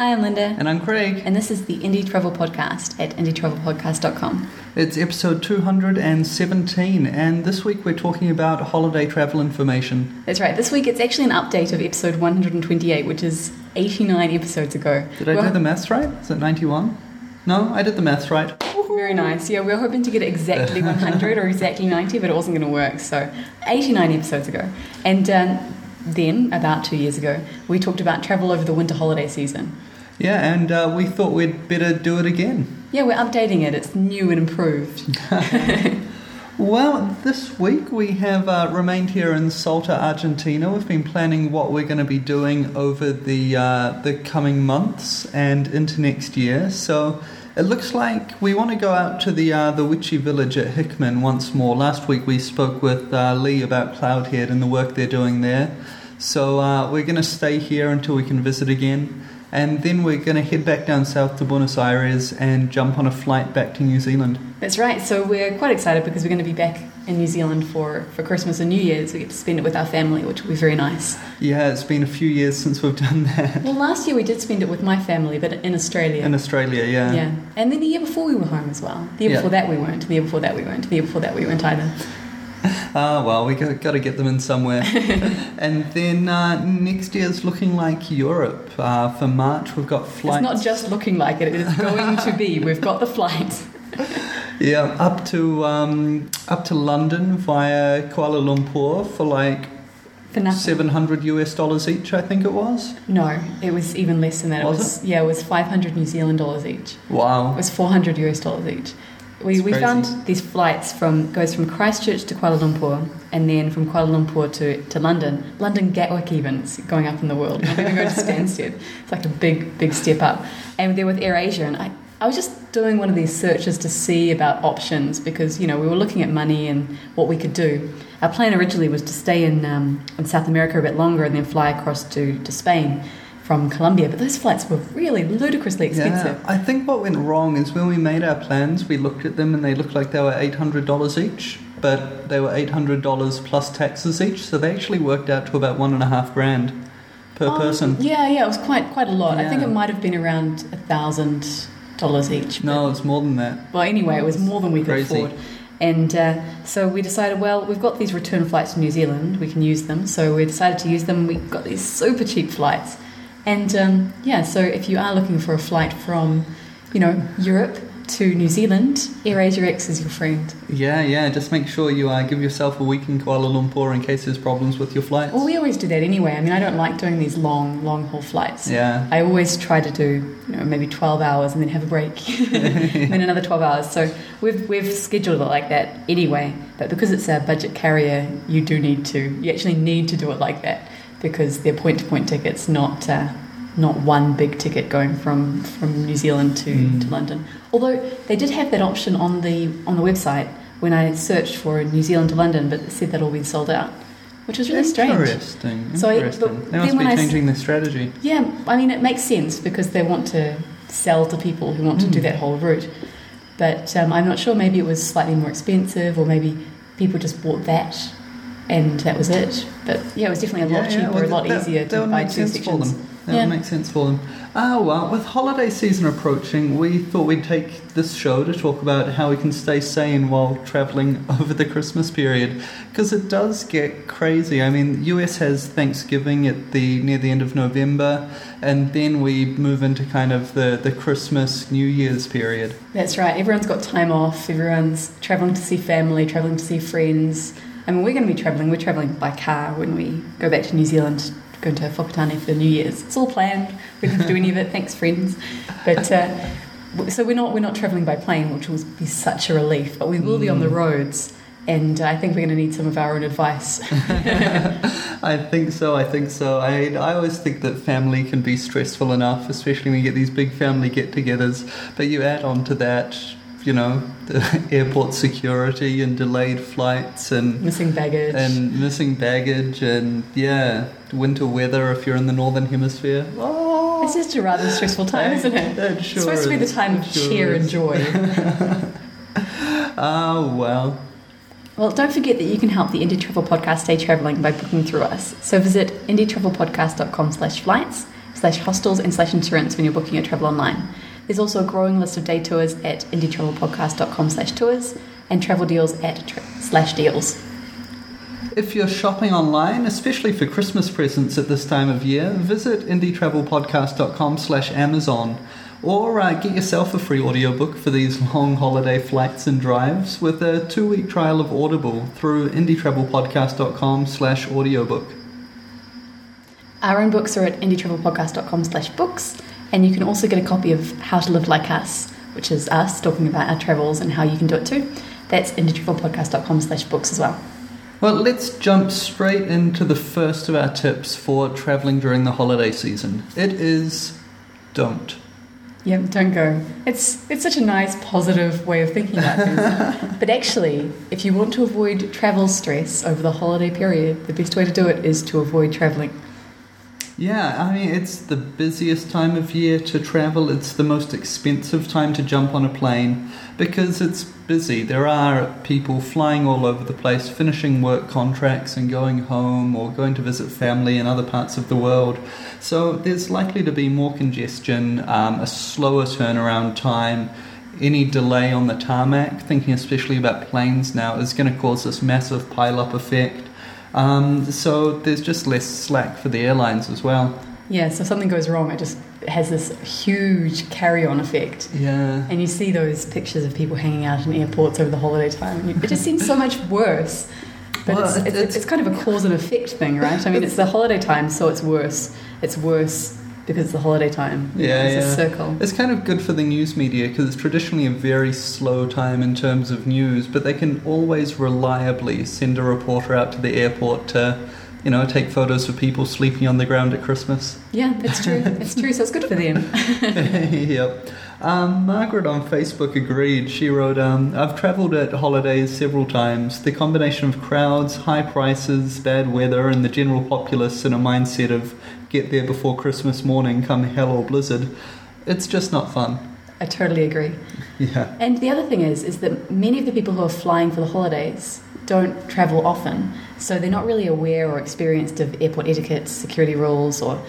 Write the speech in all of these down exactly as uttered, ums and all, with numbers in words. Hi, I'm Linda. And I'm Craig. And this is the Indie Travel Podcast at indie travel podcast dot com. It's episode two hundred seventeen, and this week we're talking about holiday travel information. That's right. This week it's actually an update of episode one hundred twenty-eight, which is eighty-nine episodes ago. Did I well, do the maths right? Is it ninety-one? No, I did the maths right. Very nice. Yeah, we were hoping to get exactly one hundred or exactly ninety, but it wasn't going to work. So eighty-nine episodes ago. And um, then, about two years ago, we talked about travel over the winter holiday season. Yeah, and uh, we thought we'd better do it again. Yeah, we're updating it. It's new and improved. Well, this week we have uh, remained here in Salta, Argentina. We've been planning what we're going to be doing over the uh, the coming months and into next year. So it looks like we want to go out to the uh, the Wichi village at Hickman once more. Last week we spoke with uh, Lee about Cloudhead and the work they're doing there. So uh, we're going to stay here until we can visit again. And then we're going to head back down south to Buenos Aires and jump on a flight back to New Zealand. That's right. So we're quite excited because we're going to be back in New Zealand for, for Christmas and New Year's. We get to spend it with our family, which will be very nice. Yeah, it's been a few years since we've done that. Well, last year we did spend it with my family, but in Australia. In Australia, yeah. Yeah. And then the year before we were home as well. The year yeah. before that we weren't. The year before that we weren't. The year before that we weren't either. Ah, uh, well, we got, got to get them in somewhere. And then uh, next year's looking like Europe. Uh, for March, we've got flights. It's not just looking like it, it is going to be. We've got the flights. Yeah, up to um, up to London via Kuala Lumpur for like for seven hundred US dollars each, I think it was. No, it was even less than that. Was it? Was, it? Yeah, it was five hundred New Zealand dollars each. Wow. It was four hundred US dollars each. We we found these flights from goes from Christchurch to Kuala Lumpur, and then from Kuala Lumpur to, to London, London Gatwick even. It's going up in the world. We're going to go to Stansted. It's like a big big step up. And they're with AirAsia, and I, I was just doing one of these searches to see about options because you know we were looking at money and what we could do. Our plan originally was to stay in um, in South America a bit longer and then fly across to, to Spain from Colombia, but those flights were really ludicrously expensive. Yeah, I think what went wrong is when we made our plans, we looked at them and they looked like they were eight hundred dollars each, but they were eight hundred dollars plus taxes each, so they actually worked out to about one and a half grand per um, person. Yeah, yeah, it was quite quite a lot. Yeah. I think it might have been around a thousand dollars each. No, it's more than that. Well, anyway, it was more than we could Crazy. afford. And uh, so we decided, well, we've got these return flights to New Zealand, we can use them, so we decided to use them. We got these super cheap flights. And, um, yeah, so if you are looking for a flight from, you know, Europe to New Zealand, AirAsia X is your friend. Yeah, yeah, just make sure you uh, give yourself a week in Kuala Lumpur in case there's problems with your flights. Well, we always do that anyway. I mean, I don't like doing these long, long-haul flights. Yeah. I always try to do, you know, maybe twelve hours and then have a break and then another twelve hours. So we've we've scheduled it like that anyway. But because it's a budget carrier, you do need to, you actually need to do it like that. Because they're point-to-point tickets, not uh, not one big ticket going from, from New Zealand to, mm. to London. Although they did have that option on the on the website when I searched for New Zealand to London, but it said that all been sold out, which was really strange. Interesting. So Interesting. I, but they must be changing I, their strategy. Yeah, I mean it makes sense because they want to sell to people who want mm. to do that whole route. But um, I'm not sure. Maybe it was slightly more expensive, or maybe people just bought that. And that was it. But yeah, it was definitely a lot yeah, cheaper, yeah, well, a lot that, easier that to buy two sections. That yeah. would make sense for them. Ah, well, with holiday season approaching, we thought we'd take this show to talk about how we can stay sane while travelling over the Christmas period. Because it does get crazy. I mean, the U S has Thanksgiving at the near the end of November, and then we move into kind of the, the Christmas, New Year's period. That's right. Everyone's got time off. Everyone's travelling to see family, travelling to see friends. I mean, we're going to be travelling. We're travelling by car when we go back to New Zealand, go to Fokitane for New Year's. It's all planned. We don't have to do any of it. Thanks, friends. But uh, so we're not we're not travelling by plane, which will be such a relief. But we will be on the roads, and I think we're going to need some of our own advice. I think so. I think so. I I always think that family can be stressful enough, especially when you get these big family get-togethers. But you add on to that, you know, the airport security and delayed flights and missing baggage and missing baggage and yeah, winter weather if you're in the northern hemisphere. Oh, it's just a rather stressful time, isn't it? That sure it's supposed is. to be the time of sure cheer is. and joy. Oh well. Well, don't forget that you can help the Indie Travel Podcast stay travelling by booking through us. So visit indie travel podcast dot com slash flights slash hostels and slash insurance when you're booking your travel online. There's also a growing list of day tours at indietravelpodcast.com slash tours and travel deals at tra- slash deals. If you're shopping online, especially for Christmas presents at this time of year, visit indietravelpodcast.com slash Amazon or uh, get yourself a free audiobook for these long holiday flights and drives with a two-week trial of Audible through indietravelpodcast.com slash audiobook. Our own books are at indietravelpodcast.com slash books, and you can also get a copy of How to Live Like Us, which is us talking about our travels and how you can do it too. That's indietravelpodcast.com slash books as well. Well, let's jump straight into the first of our tips for travelling during the holiday season. It is don't. Yeah, don't go. It's it's such a nice, positive way of thinking about things. But actually, if you want to avoid travel stress over the holiday period, the best way to do it is to avoid travelling. Yeah, I mean, it's the busiest time of year to travel. It's the most expensive time to jump on a plane because it's busy. There are people flying all over the place, finishing work contracts and going home or going to visit family in other parts of the world. So there's likely to be more congestion, um, a slower turnaround time. Any delay on the tarmac, thinking especially about planes now, is going to cause this massive pile-up effect. Um, so there's just less slack for the airlines as well. Yeah, so if something goes wrong, it just has this huge carry-on effect. Yeah. And you see those pictures of people hanging out in airports over the holiday time. And it just seems so much worse. But well, it's, it's, it's, it's kind of a cause and effect thing, right? I mean, it's, it's the holiday time, so it's worse. It's worse because it's the holiday time. Yeah, it's yeah. a circle. It's kind of good for the news media because it's traditionally a very slow time in terms of news, but they can always reliably send a reporter out to the airport to, you know, take photos of people sleeping on the ground at Christmas. Yeah, that's true. It's true, so it's good for them. Yep. Um, Margaret on Facebook agreed. She wrote, um, I've travelled at holidays several times. The combination of crowds, high prices, bad weather, and the general populace in a mindset of get there before Christmas morning, come hell or blizzard, it's just not fun. I totally agree. Yeah. And the other thing is, is that many of the people who are flying for the holidays don't travel often, so they're not really aware or experienced of airport etiquette, security rules, or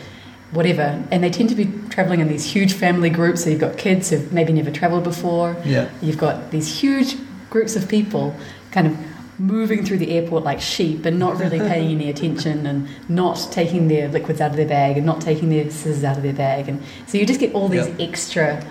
whatever, and they tend to be travelling in these huge family groups. So you've got kids who've maybe never travelled before. Yeah. You've got these huge groups of people kind of moving through the airport like sheep and not really paying any attention and not taking their liquids out of their bag and not taking their scissors out of their bag. And so you just get all these yep. extra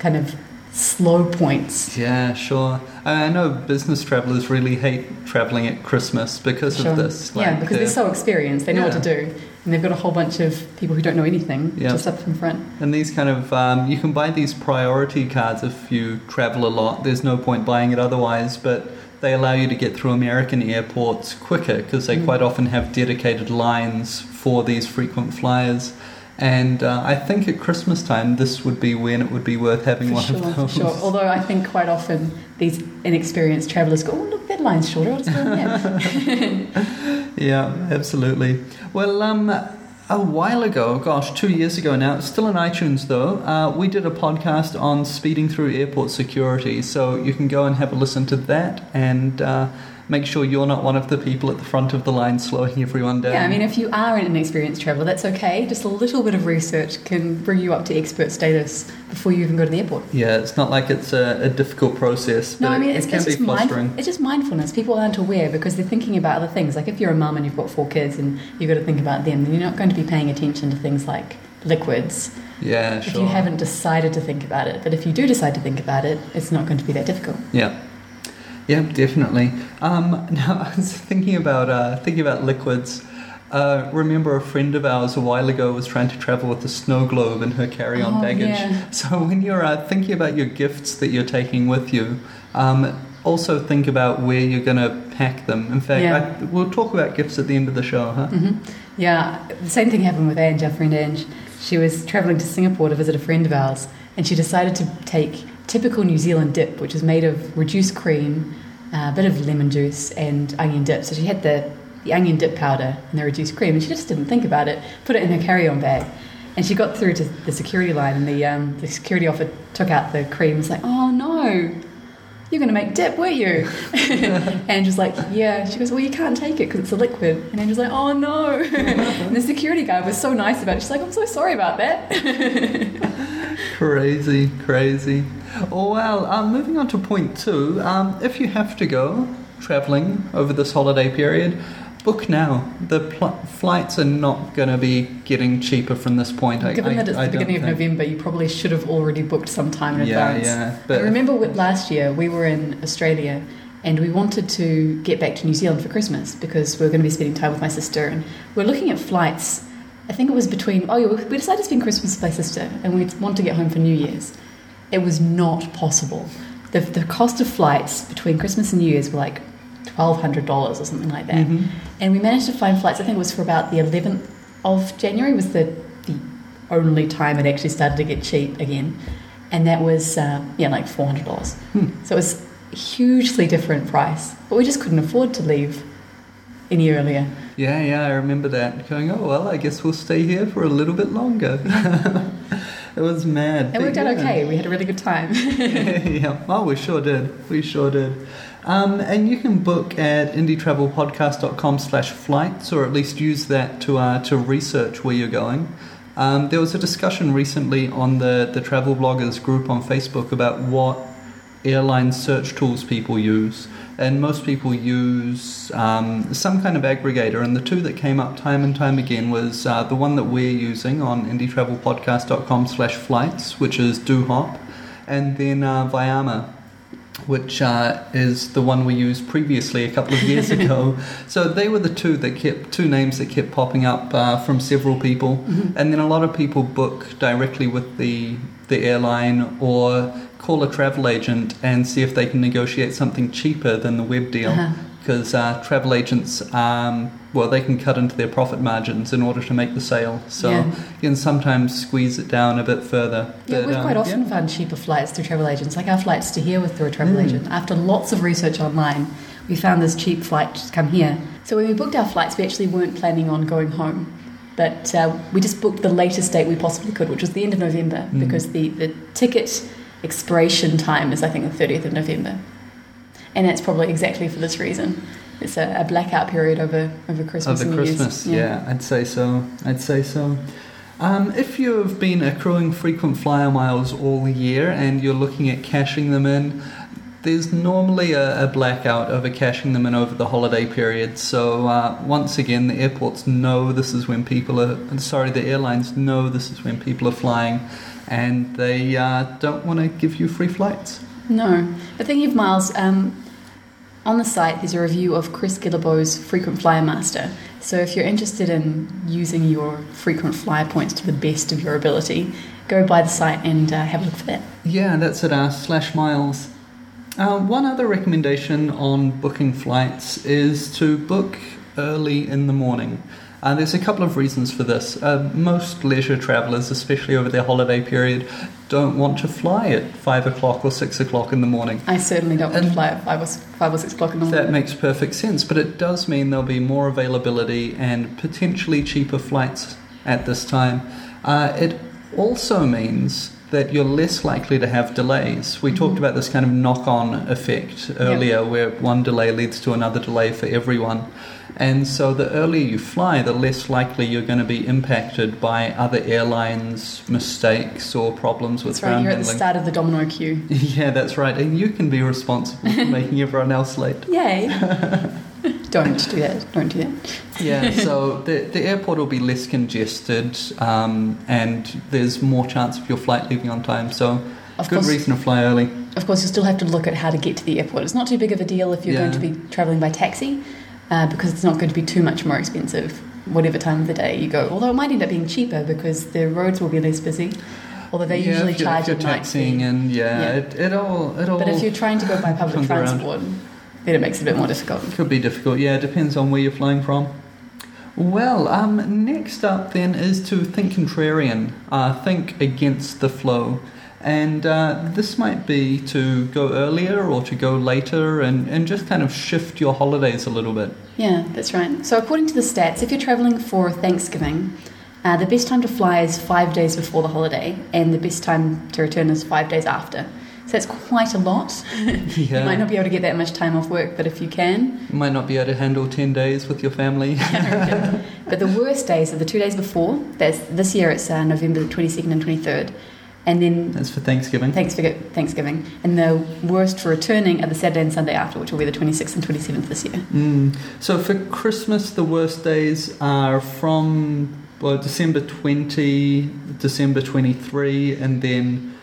kind of slow points. Yeah, sure. I know business travellers really hate travelling at Christmas because sure. of this. Like, yeah, because they're, they're so experienced. They know yeah. what to do. And they've got a whole bunch of people who don't know anything yep. just up in front. And these kind of, um, you can buy these priority cards if you travel a lot. There's no point buying it otherwise, but they allow you to get through American airports quicker because they mm. quite often have dedicated lines for these frequent flyers. And uh, I think at Christmas time, this would be when it would be worth having for one sure, of those. For sure, although I think quite often these inexperienced travellers go, oh, look, that line's shorter, I'll just go in there. Yeah, absolutely. Well, um, a while ago, gosh, two years ago now, it's still on iTunes though, uh, we did a podcast on speeding through airport security. So you can go and have a listen to that and Uh, make sure you're not one of the people at the front of the line slowing everyone down. Yeah, I mean, if you are an inexperienced traveller, that's okay. Just a little bit of research can bring you up to expert status before you even go to the airport. Yeah, it's not like it's a, a difficult process, but no, I mean, it's, it can it's be flustering. Mindf- it's just mindfulness. People aren't aware because they're thinking about other things. Like if you're a mum and you've got four kids and you've got to think about them, then you're not going to be paying attention to things like liquids. Yeah, sure. If you haven't decided to think about it. But if you do decide to think about it, it's not going to be that difficult. Yeah. Yeah, definitely. Um, now, I was thinking about uh, thinking about liquids. Uh, remember a friend of ours a while ago was trying to travel with a snow globe in her carry-on oh, baggage. Yeah. So when you're uh, thinking about your gifts that you're taking with you, um, also think about where you're going to pack them. In fact, yeah. I, we'll talk about gifts at the end of the show, huh? Mm-hmm. Yeah, the same thing happened with Ange, our friend Ange. She was travelling to Singapore to visit a friend of ours, and she decided to take typical New Zealand dip, which is made of reduced cream, a bit of lemon juice and onion dip. So she had the, the onion dip powder and the reduced cream, and she just didn't think about it, put it in her carry-on bag. And she got through to the security line, and the um, the security officer took out the cream and was like, oh no, you're going to make dip, weren't you? And she's like, yeah. She goes, well, you can't take it because it's a liquid. And Ange's like, oh, no. And the security guy was so nice about it. She's like, I'm so sorry about that. Crazy, crazy. Oh, well, um, moving on to point two. Um, if you have to go travelling over this holiday period, book now. The pl- flights are not going to be getting cheaper from this point. I, Given that it's I, the I beginning of think... November, you probably should have already booked some time in yeah, advance. Yeah, but I remember last year we were in Australia and we wanted to get back to New Zealand for Christmas because we were going to be spending time with my sister, and we were looking at flights. I think it was between... Oh, yeah, we decided to spend Christmas with my sister and we wanted to get home for New Year's. It was not possible. The, the cost of flights between Christmas and New Year's were like twelve hundred dollars or something like that. Mm-hmm. And we managed to find flights, I think it was for about the eleventh of January was the, the only time it actually started to get cheap again. And that was, uh, yeah, like four hundred dollars. Hmm. So it was a hugely different price. But we just couldn't afford to leave any earlier. Yeah, yeah, I remember that. Going, oh, well, I guess we'll stay here for a little bit longer. It was mad. It worked yeah. out okay. We had a really good time. yeah, yeah, oh, we sure did. We sure did. Um, and you can book at indie travel podcast dot com slash flights, or at least use that to uh, to research where you're going. Um, there was a discussion recently on the, the travel bloggers group on Facebook about what airline search tools people use. And most people use um, some kind of aggregator. And the two that came up time and time again was uh, the one that we're using on indie travel podcast dot com slash flights, which is DoHop, and then uh, Viama, which uh, is the one we used previously a couple of years ago. So they were the two that kept two names that kept popping up uh, from several people. Mm-hmm. And then a lot of people book directly with the the airline or call a travel agent and see if they can negotiate something cheaper than the web deal. Uh-huh. Because uh, travel agents, um, well, they can cut into their profit margins in order to make the sale. So yeah. you can sometimes squeeze it down a bit further. Yeah, but, we've quite um, often yeah. found cheaper flights through travel agents. Like our flights to here were through a travel mm. agent. After lots of research online, we found this cheap flight to come here. So when we booked our flights, we actually weren't planning on going home. But uh, we just booked the latest date we possibly could, which was the end of November, mm. because the, the ticket expiration time is, I think, the thirtieth of November. And that's probably exactly for this reason. It's a, a blackout period over, over Christmas. Over and Christmas, New Year's. Yeah. yeah, I'd say so. I'd say so. Um, if you've been accruing frequent flyer miles all year and you're looking at cashing them in, there's normally a, a blackout over cashing them in over the holiday period. So uh, once again, the airports know this is when people are... Sorry, the airlines know this is when people are flying, and they uh, don't want to give you free flights. No. But thinking of miles, um, on the site there's a review of Chris Gillibo's Frequent Flyer Master. So if you're interested in using your frequent flyer points to the best of your ability, go by the site and uh, have a look for that. Yeah, that's at uh, slash miles. Uh, one other recommendation on booking flights is to book early in the morning. Uh, there's a couple of reasons for this. Uh, most leisure travellers, especially over their holiday period, don't want to fly at five o'clock or six o'clock in the morning. I certainly don't want and to fly at five or, five or six o'clock in the morning. That makes perfect sense, but it does mean there'll be more availability and potentially cheaper flights at this time. Uh, it also means that you're less likely to have delays. We mm-hmm. talked about this kind of knock-on effect earlier, yep. where one delay leads to another delay for everyone. And so the earlier you fly, the less likely you're going to be impacted by other airlines' mistakes or problems with ground handling. That's right, you're at the start of the domino queue. Yeah, that's right. And you can be responsible for making everyone else late. Yay. Don't do that. Don't do that. Yeah, so the, the airport will be less congested um, and there's more chance of your flight leaving on time. So of good course, reason to fly early. Of course, you still have to look at how to get to the airport. It's not too big of a deal if you're yeah. going to be travelling by taxi. Uh, because it's not going to be too much more expensive whatever time of the day you go. Although it might end up being cheaper because the roads will be less busy. Although they yeah, usually if you're, charge if you're at night. Taxiing and yeah, yeah. It, it all it all. But if you're trying to go by public transport, around. Then it makes it a bit more difficult. Could be difficult. Yeah, it depends on where you're flying from. Well, um, next up then is to think contrarian. Uh, think against the flow. And uh, this might be to go earlier or to go later and, and just kind of shift your holidays a little bit. Yeah, that's right. So according to the stats, if you're travelling for Thanksgiving, uh, the best time to fly is five days before the holiday and the best time to return is five days after. So it's quite a lot. Yeah. You might not be able to get that much time off work, but if you can... You might not be able to handle ten days with your family. Yeah, but the worst days are the two days before. That's, this year it's uh, November twenty-second and twenty-third. And then... That's for Thanksgiving. Thanks for Thanksgiving. And the worst for returning are the Saturday and Sunday after, which will be the twenty-sixth and twenty-seventh this year. Mm. So for Christmas, the worst days are from... Well, December twentieth, December twenty-third, and then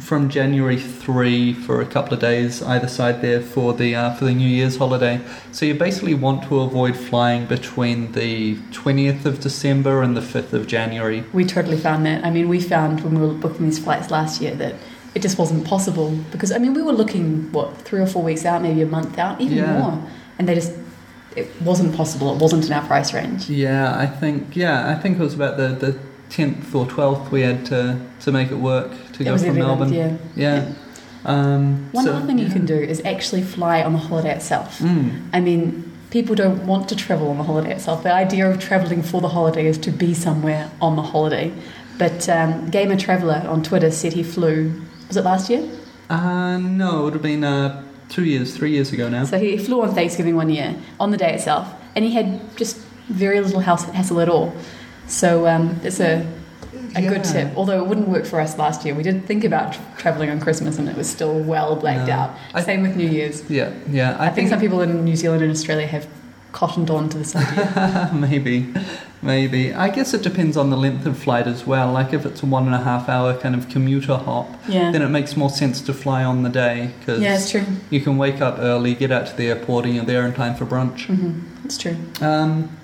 from January third for a couple of days either side there for the uh, for the New Year's holiday. So you basically want to avoid flying between the twentieth of December and the fifth of January. We totally found that. I mean, we found when we were booking these flights last year that it just wasn't possible because, I mean, we were looking, what, three or four weeks out, maybe a month out, even yeah. more. And they just... It wasn't possible. It wasn't in our price range. Yeah, I think. Yeah, I think it was about the, the tenth or twelfth we had to, to make it work to it go from Melbourne. Month, yeah. Yeah. yeah. Um, One so, other thing yeah. you can do is actually fly on the holiday itself. Mm. I mean, people don't want to travel on the holiday itself. The idea of travelling for the holiday is to be somewhere on the holiday. But um, Gamer Traveller on Twitter said he flew. Was it last year? Uh, no, it would have been. Uh, Two years, three years ago now. So he flew on Thanksgiving one year, on the day itself, and he had just very little hassle at all. So um, it's a a yeah. good tip, although it wouldn't work for us last year. We did think about travelling on Christmas, and it was still well blanked no. out. I, Same with New Year's. Yeah, yeah. I, I think, think some people in New Zealand and Australia have cottoned on to this idea. Maybe, maybe. I guess it depends on the length of flight as well. Like if it's a one and a half hour kind of commuter hop, yeah. then it makes more sense to fly on the day because yeah, it's true. You can wake up early, get out to the airport, and you're there in time for brunch. Mm-hmm. That's true. Um,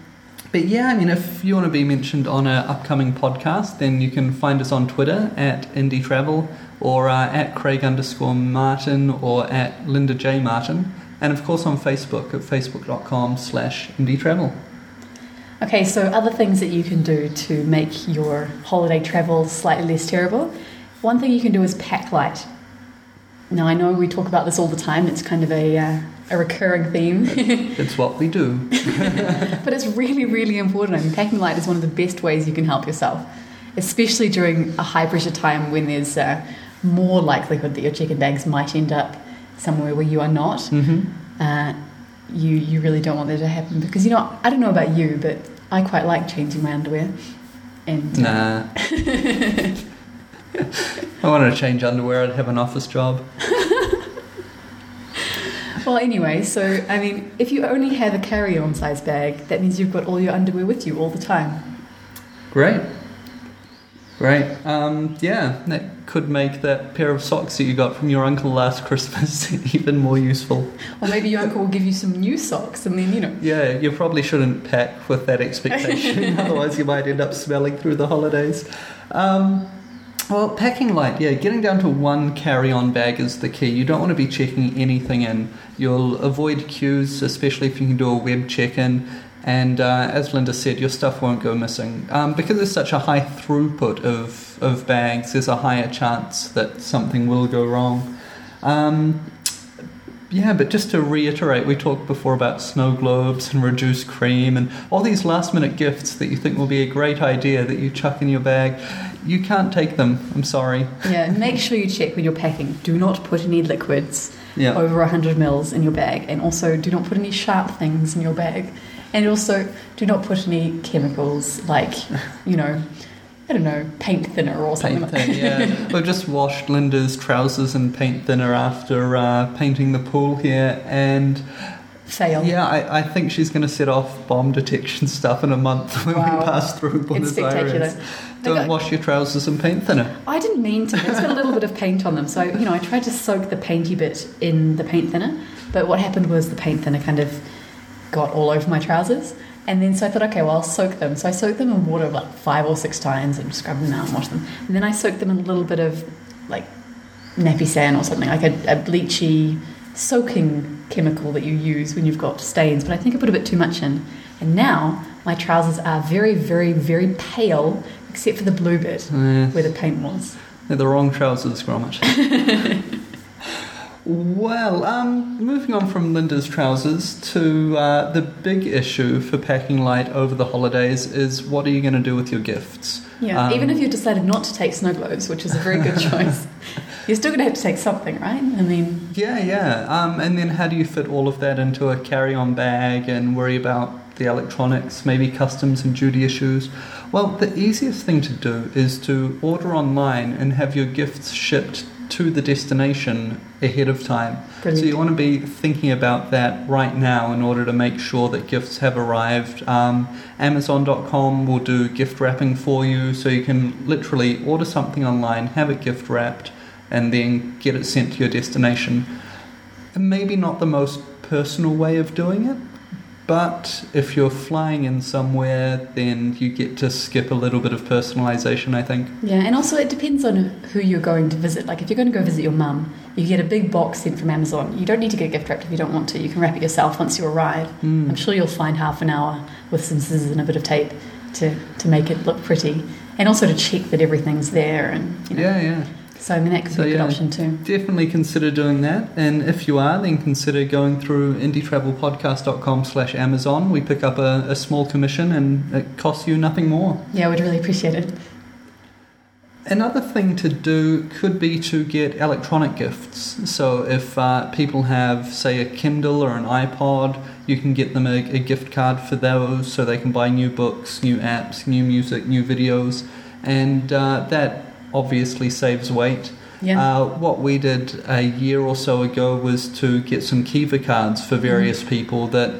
but yeah, I mean, if you want to be mentioned on an upcoming podcast, then you can find us on Twitter at Indie Travel or uh, at Craig underscore Martin or at Linda J Martin. And, of course, on Facebook at facebook.com slash indietravel. Okay, so other things that you can do to make your holiday travel slightly less terrible. One thing you can do is pack light. Now, I know we talk about this all the time. It's kind of a, uh, a recurring theme. It's what we do. But it's really, really important. I mean, packing light is one of the best ways you can help yourself, especially during a high-pressure time when there's uh, more likelihood that your check-in bags might end up somewhere where you are not. Mm-hmm. uh, you you really don't want that to happen because, you know, I don't know about you, but I quite like changing my underwear. And Nah. I wanted to change underwear, I'd have an office job. Well, anyway, so, I mean, if you only have a carry-on size bag, that means you've got all your underwear with you all the time. Great. Great. Um, yeah, that could make that pair of socks that you got from your uncle last Christmas even more useful. Or maybe your uncle will give you some new socks and then, you know. Yeah, you probably shouldn't pack with that expectation. Otherwise you might end up smelling through the holidays. Um, well, packing light, yeah, getting down to one carry-on bag is the key. You don't want to be checking anything in. You'll avoid queues, especially if you can do a web check-in. And uh, as Linda said, your stuff won't go missing. Um, because there's such a high throughput of, of bags, there's a higher chance that something will go wrong. Um, yeah, but just to reiterate, we talked before about snow globes and reduced cream and all these last-minute gifts that you think will be a great idea that you chuck in your bag. You can't take them, I'm sorry. Yeah, make sure you check when you're packing. Do not put any liquids yeah. over one hundred mils in your bag. And also, do not put any sharp things in your bag. And also, do not put any chemicals like, you know, I don't know, paint thinner or something paint like that. Yeah. We've just washed Linda's trousers in paint thinner after uh, painting the pool here and... Fail. Yeah, I, I think she's going to set off bomb detection stuff in a month when wow. we pass through Buenos Aires. Don't got, wash your trousers in paint thinner. I didn't mean to. It's got a little bit of paint on them. So, you know, I tried to soak the painty bit in the paint thinner. But what happened was the paint thinner kind of... got all over my trousers, and then so I thought, okay, well, I'll soak them. So I soaked them in water like five or six times and scrubbed them out and washed them. And then I soaked them in a little bit of like nappy sand or something, like a, a bleachy soaking chemical that you use when you've got stains. But I think I put a bit too much in, and now my trousers are very, very, very pale, except for the blue bit yeah. where the paint was. They're the wrong trousers, Gromit. Well, um, moving on from Linda's trousers to uh, the big issue for packing light over the holidays is what are you going to do with your gifts? Yeah, um, even if you've decided not to take snow globes, which is a very good choice, you're still going to have to take something, right? I mean... Yeah, yeah. Um, and then how do you fit all of that into a carry-on bag and worry about the electronics, maybe customs and duty issues? Well, the easiest thing to do is to order online and have your gifts shipped to the destination ahead of time. Brilliant. So you want to be thinking about that right now in order to make sure that gifts have arrived. Um, Amazon dot com will do gift wrapping for you, so you can literally order something online, have it gift wrapped, and then get it sent to your destination. And maybe not the most personal way of doing it, but if you're flying in somewhere, then you get to skip a little bit of personalisation, I think. Yeah, and also it depends on who you're going to visit. Like if you're going to go visit your mum, you get a big box sent from Amazon. You don't need to get a gift wrapped if you don't want to. You can wrap it yourself once you arrive. Mm. I'm sure you'll find half an hour with some scissors and a bit of tape to, to make it look pretty. And also to check that everything's there. And you know. Yeah, yeah. So, I mean, that could so, be a good yeah, option too. Definitely consider doing that. And if you are, then consider going through indietravelpodcast.com slash Amazon. We pick up a, a small commission and it costs you nothing more. Yeah, we'd really appreciate it. Another thing to do could be to get electronic gifts. So if uh, people have, say, a Kindle or an iPod, you can get them a, a gift card for those so they can buy new books, new apps, new music, new videos. And uh, that... obviously saves weight. Yeah. Uh, what we did a year or so ago was to get some Kiva cards for various mm. people that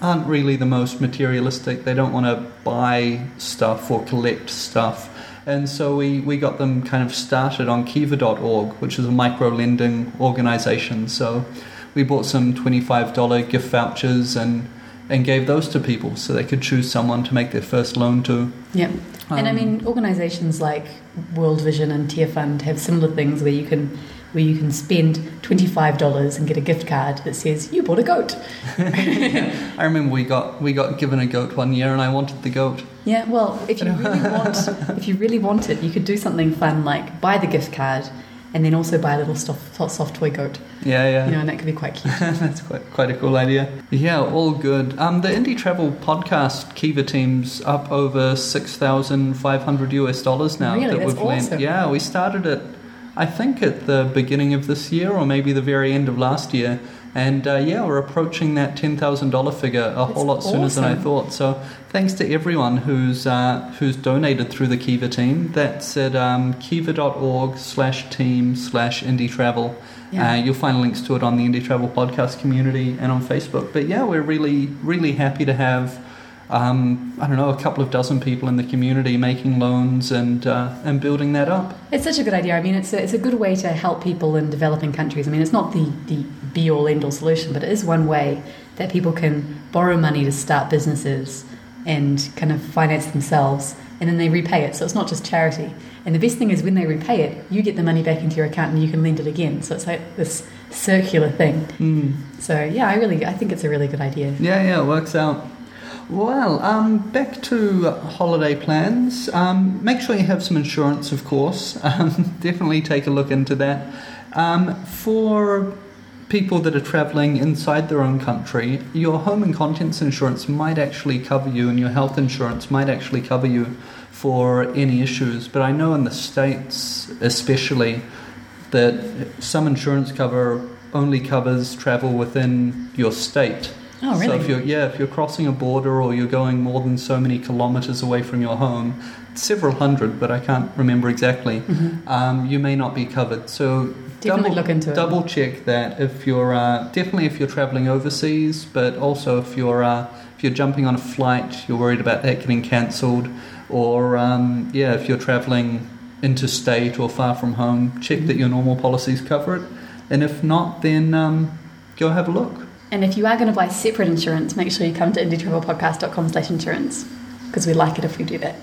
aren't really the most materialistic. They don't want to buy stuff or collect stuff. And so we, we got them kind of started on kiva dot org, which is a micro-lending organisation. So we bought some twenty-five dollars gift vouchers and and gave those to people so they could choose someone to make their first loan to. Yeah. Um, and I mean, organisations like World Vision and Tearfund have similar things where you can where you can spend twenty-five dollars and get a gift card that says, you bought a goat. Yeah. I remember we got we got given a goat one year and I wanted the goat. Yeah, well, if you really want if you really want it, you could do something fun like buy the gift card and then also buy a little soft, soft toy goat. Yeah, yeah. You know, and that could be quite cute. That's quite quite a cool idea. Yeah, all good. Um, the Indie Travel Podcast Kiva team's up over six thousand five hundred US dollars now. Really? That That's we've awesome. Lent. Yeah, we started it, I think, at the beginning of this year or maybe the very end of last year. And, uh, yeah, we're approaching that ten thousand dollars figure a That's whole lot sooner awesome. Than I thought. So thanks to everyone who's uh, who's donated through the Kiva team. That's at um, kiva.org slash team slash indie travel. Yeah. Uh, you'll find links to it on the Indie Travel Podcast community and on Facebook. But, yeah, we're really, really happy to have, um, I don't know, a couple of dozen people in the community making loans and uh, and building that up. It's such a good idea. I mean, it's a, it's a good way to help people in developing countries. I mean, it's not the... the be-all, end-all solution, but it is one way that people can borrow money to start businesses and kind of finance themselves, and then they repay it. So it's not just charity. And the best thing is when they repay it, you get the money back into your account and you can lend it again. So it's like this circular thing. Mm. So yeah, I really, I think it's a really good idea. Yeah, yeah, it works out. Well, um, back to holiday plans. Um, make sure you have some insurance, of course. Um, definitely take a look into that. Um, for... people that are travelling inside their own country, your home and contents insurance might actually cover you and your health insurance might actually cover you for any issues. But I know in the States especially that some insurance cover only covers travel within your state. Oh, really? So if you're, yeah, if you're crossing a border or you're going more than so many kilometres away from your home, several hundred, but I can't remember exactly, mm-hmm. um, you may not be covered. So... Definitely double, look into it. Double check that if you're uh, definitely if you're traveling overseas, but also if you're uh, if you're jumping on a flight, you're worried about that getting cancelled, or um, yeah, if you're traveling interstate or far from home, check mm-hmm. that your normal policies cover it, and if not, then um, go have a look. And if you are going to buy separate insurance, make sure you come to indie travel podcast dot com slash insurance because we like it if we do that.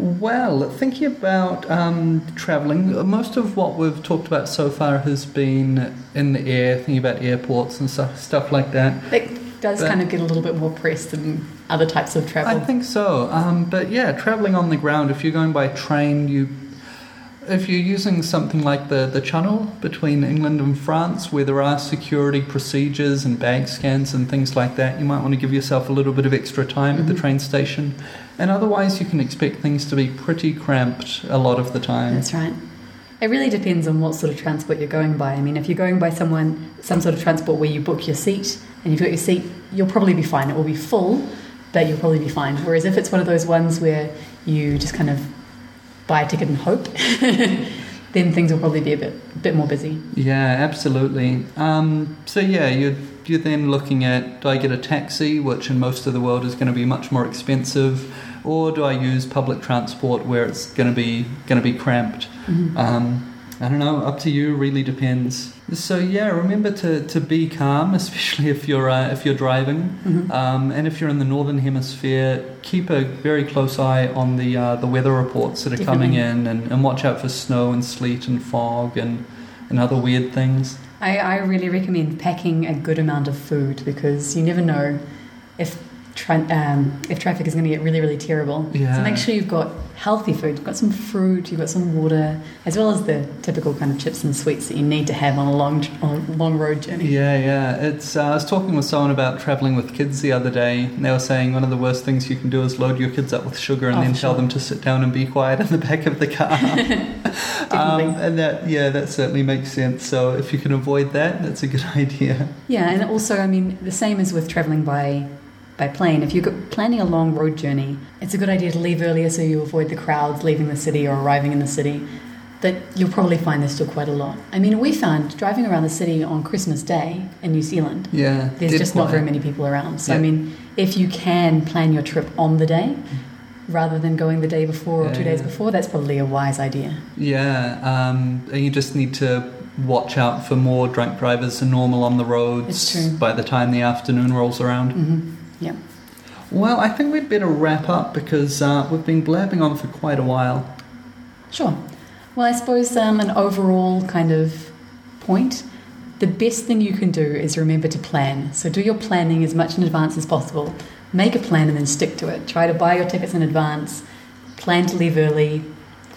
Well, thinking about um, travelling, most of what we've talked about so far has been in the air, thinking about airports and stuff, stuff like that. It does but kind of get a little bit more press than other types of travel. I think so. Um, but yeah, travelling on the ground, if you're going by train, you... if you're using something like the, the channel between England and France where there are security procedures and bag scans and things like that, you might want to give yourself a little bit of extra time mm-hmm. at the train station. And otherwise you can expect things to be pretty cramped a lot of the time. That's right. It really depends on what sort of transport you're going by. I mean, if you're going by someone, some sort of transport where you book your seat and you've got your seat, you'll probably be fine. It will be full, but you'll probably be fine. Whereas if it's one of those ones where you just kind of buy a ticket and hope, then things will probably be a bit bit more busy. Yeah, absolutely. Um, so, yeah, you're, you're then looking at, do I get a taxi, which in most of the world is going to be much more expensive, or do I use public transport where it's going to be going to be cramped? Mm-hmm. Um, I don't know, up to you, really depends. So, yeah, remember to, to be calm, especially if you're uh, if you're driving. Mm-hmm. Um, and if you're in the Northern Hemisphere, keep a very close eye on the uh, the weather reports that are Definitely. coming in, and, and watch out for snow and sleet and fog and, and other weird things. I, I really recommend packing a good amount of food, because you never know if tra- um, if traffic is going to get really, really terrible. Yeah. So make sure you've got healthy food. You've got some fruit, you've got some water, as well as the typical kind of chips and sweets that you need to have on a long on a long road journey. Yeah, yeah. It's. Uh, I was talking with someone about travelling with kids the other day, and they were saying one of the worst things you can do is load your kids up with sugar and oh, then tell sure. them to sit down and be quiet in the back of the car. um, and that, yeah, that certainly makes sense. So if you can avoid that, that's a good idea. Yeah, and also, I mean, the same as with travelling by... by plane, if you're planning a long road journey, it's a good idea to leave earlier so you avoid the crowds leaving the city or arriving in the city. That you'll probably find there's still quite a lot. I mean, we found driving around the city on Christmas Day in New Zealand, yeah, there's just not very many people around. So, yeah. I mean, if you can plan your trip on the day, rather than going the day before or yeah, two days yeah. before, that's probably a wise idea. Yeah, um, you just need to watch out for more drunk drivers than normal on the roads by the time the afternoon rolls around. Mm-hmm. Yeah. Well, I think we'd better wrap up because uh, we've been blabbing on for quite a while. Sure. Well, I suppose um, an overall kind of point, the best thing you can do is remember to plan. So do your planning as much in advance as possible. Make a plan and then stick to it. Try to buy your tickets in advance. Plan to leave early.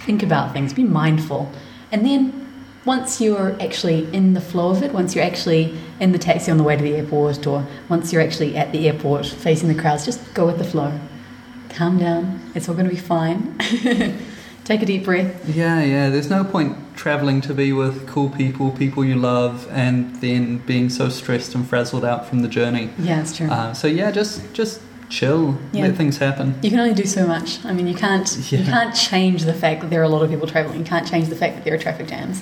Think about things. Be mindful. And then once you're actually in the flow of it, once you're actually in the taxi on the way to the airport, or once you're actually at the airport facing the crowds, just go with the flow. Calm down. It's all going to be fine. Take a deep breath. Yeah, yeah. There's no point travelling to be with cool people, people you love, and then being so stressed and frazzled out from the journey. Yeah, it's true. Uh, so, yeah, just... just chill, yeah. Let things happen. You can only do so much. I mean, you can't yeah. you can't change the fact that there are a lot of people travelling. You can't change the fact that there are traffic jams.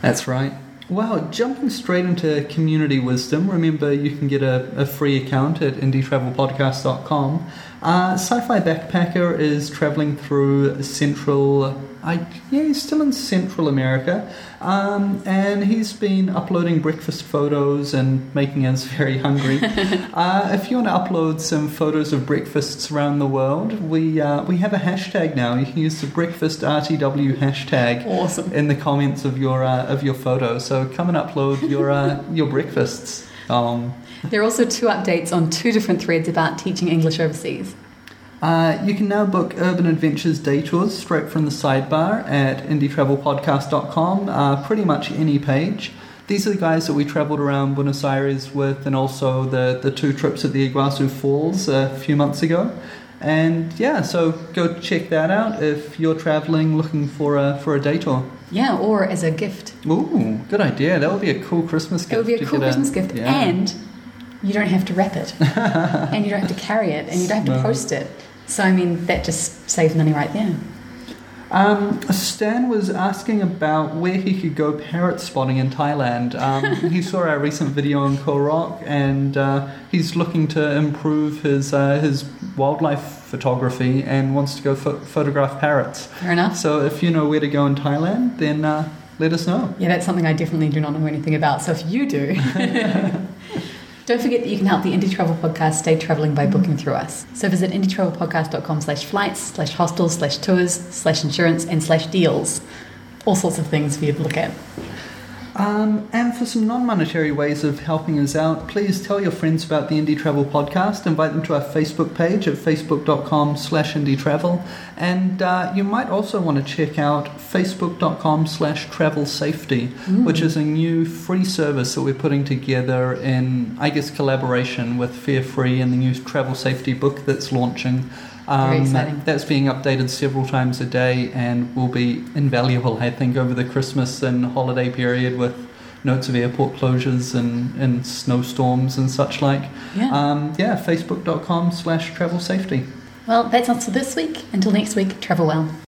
That's right. Wow, jumping straight into community wisdom. Remember, you can get a, a free account at indie travel podcast dot com. Uh, Sci-Fi Backpacker is travelling through Central... I, yeah, he's still in Central America. Um, and he's been uploading breakfast photos and making us very hungry. uh, if you want to upload some photos of breakfasts around the world, we uh, we have a hashtag now. You can use the breakfast R T W hashtag awesome. in the comments of your uh, of your photo. So come and upload your uh, your breakfasts. Um, there are also two updates on two different threads about teaching English overseas. Uh, you can now book Urban Adventures day tours straight from the sidebar at indie travel podcast dot com, uh, pretty much any page. These are the guys that we travelled around Buenos Aires with, and also the, the two trips at the Iguazu Falls a few months ago. And yeah, so go check that out if you're travelling looking for a, for a day tour. Yeah, or as a gift. Ooh, good idea. That would be a cool Christmas gift. It would be a cool Christmas gift, yeah. And you don't have to wrap it, and you don't have to carry it, and you don't have to post it. So, I mean, that just saves money right there. Um, Stan was asking about where he could go parrot spotting in Thailand. Um, he saw our recent video on Koh Rok, and uh, he's looking to improve his uh, his wildlife photography and wants to go fo- photograph parrots. Fair enough. So if you know where to go in Thailand, then uh, let us know. Yeah, that's something I definitely do not know anything about. So if you do... Don't forget that you can help the Indie Travel Podcast stay travelling by booking through us. So visit indie travel podcast dot com slash flights, slash hostels, slash tours, slash insurance, and slash deals. All sorts of things for you to look at. Um, and for some non-monetary ways of helping us out, please tell your friends about the Indie Travel Podcast. Invite them to our Facebook page at facebook.com slash indie travel. And uh, you might also want to check out facebook.com slash travel safety, mm. which is a new free service that we're putting together in, I guess, collaboration with Fear Free and the new Travel Safety book that's launching. Um, Very exciting. That's being updated several times a day and will be invaluable, I think, over the Christmas and holiday period with notes of airport closures and, and snowstorms and such like. Yeah, um, yeah facebook dot com slash travel safety. Well, that's us for this week. Until next week, travel well.